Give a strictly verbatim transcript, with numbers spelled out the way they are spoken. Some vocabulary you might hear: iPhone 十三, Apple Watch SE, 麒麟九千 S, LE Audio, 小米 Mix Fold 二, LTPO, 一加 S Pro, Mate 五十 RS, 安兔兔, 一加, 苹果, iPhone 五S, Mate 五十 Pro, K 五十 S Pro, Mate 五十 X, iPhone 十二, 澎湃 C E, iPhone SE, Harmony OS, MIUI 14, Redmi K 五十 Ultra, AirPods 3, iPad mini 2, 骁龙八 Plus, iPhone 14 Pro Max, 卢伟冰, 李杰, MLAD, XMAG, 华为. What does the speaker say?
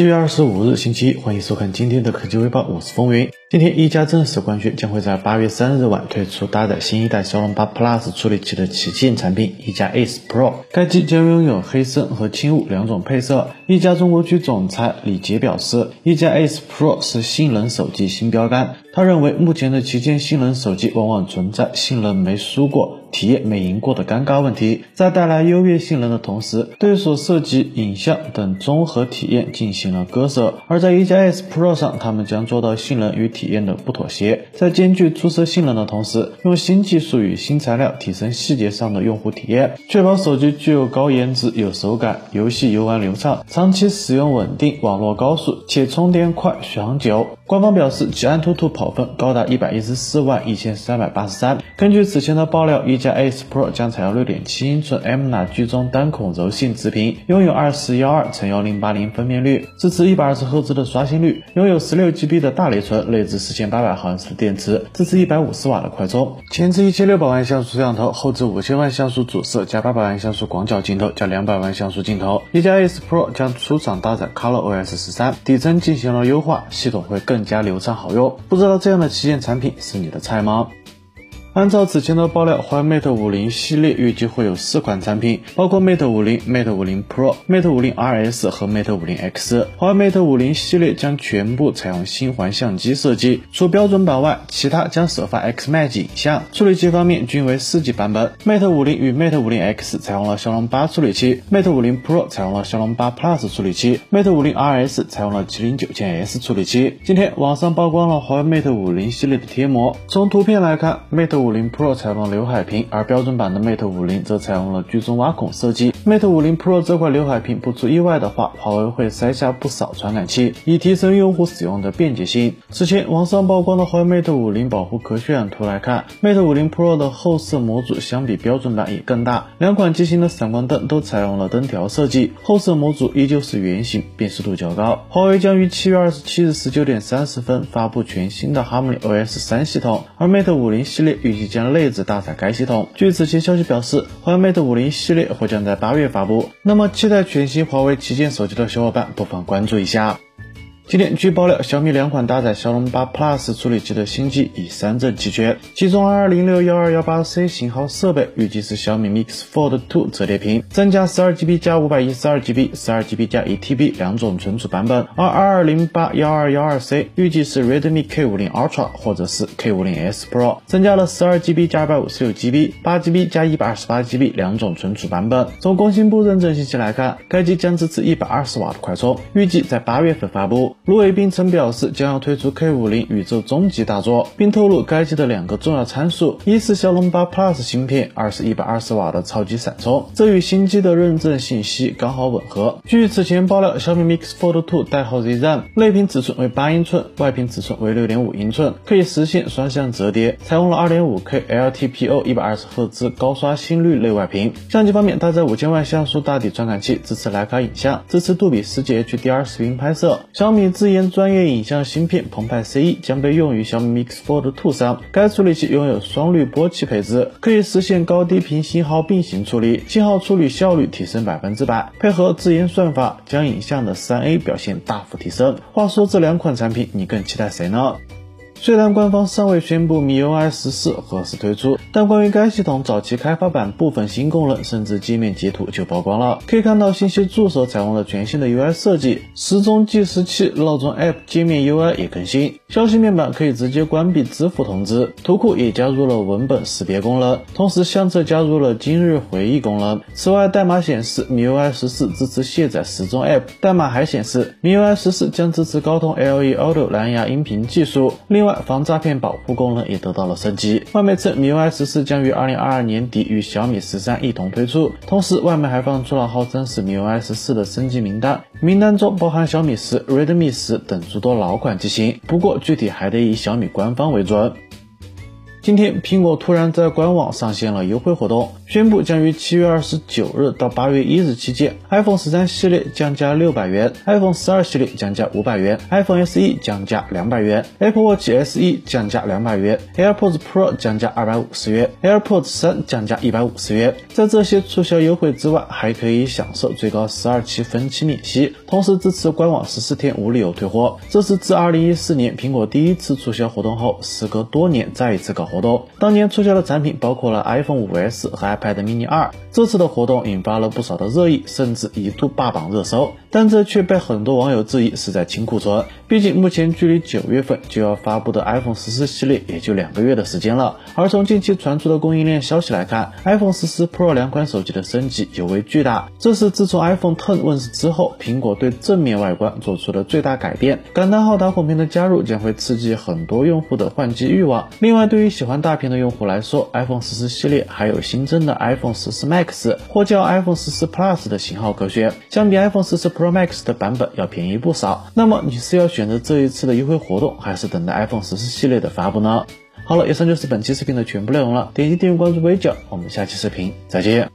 七月二十五日星期一，欢迎收看今天的科技微报，我是风云。今天一加正式官宣将会在八月三日晚推出搭载新一代骁龙八 Plus 处理器的旗舰产品一加 S Pro， 该机将拥有黑深和轻雾两种配色。一加中国区总裁李杰表示，一加 S Pro 是性能手机新标杆，他认为目前的旗舰性能手机往往存在性能没输过体验没赢过的尴尬问题，在带来优越性能的同时，对所涉及影像等综合体验进行了割舍。而在 一加S Pro 上，他们将做到性能与体验的不妥协，在兼具出色性能的同时，用新技术与新材料提升细节上的用户体验，确保手机具有高颜值、有手感、游戏游玩流畅、长期使用稳定、网络高速且充电快、续航久。官方表示，其安兔兔跑分高达一百一十四万一千三百八十三。根据此前的爆料，一加S Pro 将采用 六点七英寸 M L A D 居中单孔柔性直屏，拥有 二零一二乘一零八零 分辨率，支持 一百二十赫兹 的刷新率，拥有 十六 G B 的大内存，内置四千八百毫安时的电池，支持 一百五十瓦 的快充，前置一千六百万像素摄像头，后置五千万像素主摄加八百万像素广角镜头加两百万像素镜头。一加S Pro 将出厂搭载 ColorOS 十三，底层进行了优化，系统会更加流畅好用。不知道这样的旗舰产品是你的菜吗？按照此前的爆料，华为 Mate 五十系列预计会有四款产品，包括 Mate 五十、Mate 五十 Pro、Mate 五十 R S 和 Mate 五十 X。 华为 Mate 五十系列将全部采用星环相机设计，除标准版外，其他将首发 X M A G 影像。处理器方面均为四 G 版本， Mate 五十与 Mate 五十 X 采用了骁龙八处理器， Mate 五十 Pro 采用了骁龙八 Plus 处理器， Mate 五十 R S 采用了 麒麟 九千 S 处理器。今天网上曝光了华为 Mate 五十系列的贴膜，从图片来看， Mate 五十 Pro 采用了刘海屏，而标准版的 Mate 五十则采用了居中挖孔设计。Mate 五十 Pro 这块刘海屏不出意外的话，华为会塞下不少传感器，以提升用户使用的便捷性。此前网上曝光的华为 Mate 五十保护壳渲染图来看， Mate 五十 Pro 的后摄模组相比标准版也更大，两款机型的闪光灯都采用了灯条设计，后摄模组依旧是圆形，辨识度较高。华为将于七月二十七日十九点三十分发布全新的 Harmony O S 三 系统，而 Mate 五十系列与预计将内置搭载该系统。据此前消息表示，华为 Mate 五十系列或将在八月发布。那么，期待全新华为旗舰手机的小伙伴不妨关注一下。今天据爆料，小米两款搭载骁龙八 Plus 处理器的新机已三证齐全，其中 二二零六 一二一八 C 型号设备预计是小米 Mix Fold 二 折叠屏，增加 十二 G B 加 五百一十二 G B、十二 G B 加 一 T B 两种存储版本，而 二二零八 一二一二 C 预计是 Redmi K 五十 Ultra 或者是 K 五十 S Pro， 增加了 十二 G B 加 二百五十六 G B、八 G B 加 一百二十八 G B 两种存储版本。从工信部认证信息来看，该机将支持 一百二十瓦 的快充，预计在八月份发布。卢伟冰曾表示将要推出 K 五十 宇宙终极大作，并透露该机的两个重要参数，一是骁龙八 Plus 芯片，二是一百二十瓦的超级闪充，这与新机的认证信息刚好吻合。据此前爆料，小米 Mix Fold 二代号 Z RAM， 内屏尺寸为八英寸，外屏尺寸为 六点五英寸，可以实现双向折叠，采用了 二点五 K L T P O 一百二十赫兹 高刷新率内外屏。相机方面搭载五千万像素大底传感器，支持徕卡影像，支持杜比 十 K H D R 视频拍摄。小米自研专业影像芯片澎湃 C E 将被用于小米 Mix Fold 二上，该处理器拥有双滤波器配置，可以实现高低频信号并行处理，信号处理效率提升 百分之百， 配合自研算法，将影像的 三 A 表现大幅提升。话说这两款产品你更期待谁呢？虽然官方尚未宣布 M I U I 十四 何时推出，但关于该系统早期开发版部分新功能甚至界面截图就曝光了。可以看到信息助手采用了全新的 U I 设计，时钟计时器、闹钟 App 界面 U I 也更新，消息面板可以直接关闭支付通知，图库也加入了文本识别功能，同时相册加入了今日回忆功能。此外，代码显示 M I U I 十四 支持卸载时钟 App， 代码还显示 M I U I 十四 将支持高通 L E Audio 蓝牙音频技术。另外防诈骗保护功能也得到了升级。外媒称 M I U I 十四 将于二零二二年底与小米十三一同推出，同时外媒还放出了号称是 M I U I 十四 的升级名单，名单中包含小米十、Redmi 十等诸多老款机型，不过具体还得以小米官方为准。今天，苹果突然在官网上线了优惠活动，宣布将于七月二十九日到八月一日期间 ，iPhone 十三 系列降价六百元 ，iPhone 十二 系列降价五百元 ，iPhone S E 降价两百元 ，Apple Watch S E 降价两百元 ，AirPods Pro 降价二百五十元 ，AirPods 三 降价一百五十元。在这些促销优惠之外，还可以享受最高十二期分期利息，同时支持官网十四天无理由退货。这是自二零一四年苹果第一次促销活动后，时隔多年再一次搞活动。当年促销的产品包括了 iPhone 五S 和 iPad mini 二，这次的活动引发了不少的热议，甚至一度霸榜热搜，但这却被很多网友质疑是在清库存。毕竟目前距离九月份就要发布的 iPhone 十四 系列也就两个月的时间了，而从近期传出的供应链消息来看， iPhone 十四 Pro 两款手机的升级尤为巨大，这是自从 iPhone 十问世之后，苹果对正面外观做出的最大改变。感叹号打孔屏的加入将会刺激很多用户的换机欲望。另外，对于喜欢大屏的用户来说， iPhone 十四 系列还有新增的 iPhone 十四 Max 或叫 iPhone 十四 Plus 的型号可选，相比 iPhone 十四 Pro Max 的版本要便宜不少。那么你是要选择这一次的优惠活动，还是等待 iPhone 十四 系列的发布呢？好了，以上就是本期视频的全部内容了，点击订阅关注微讲，我们下期视频再见。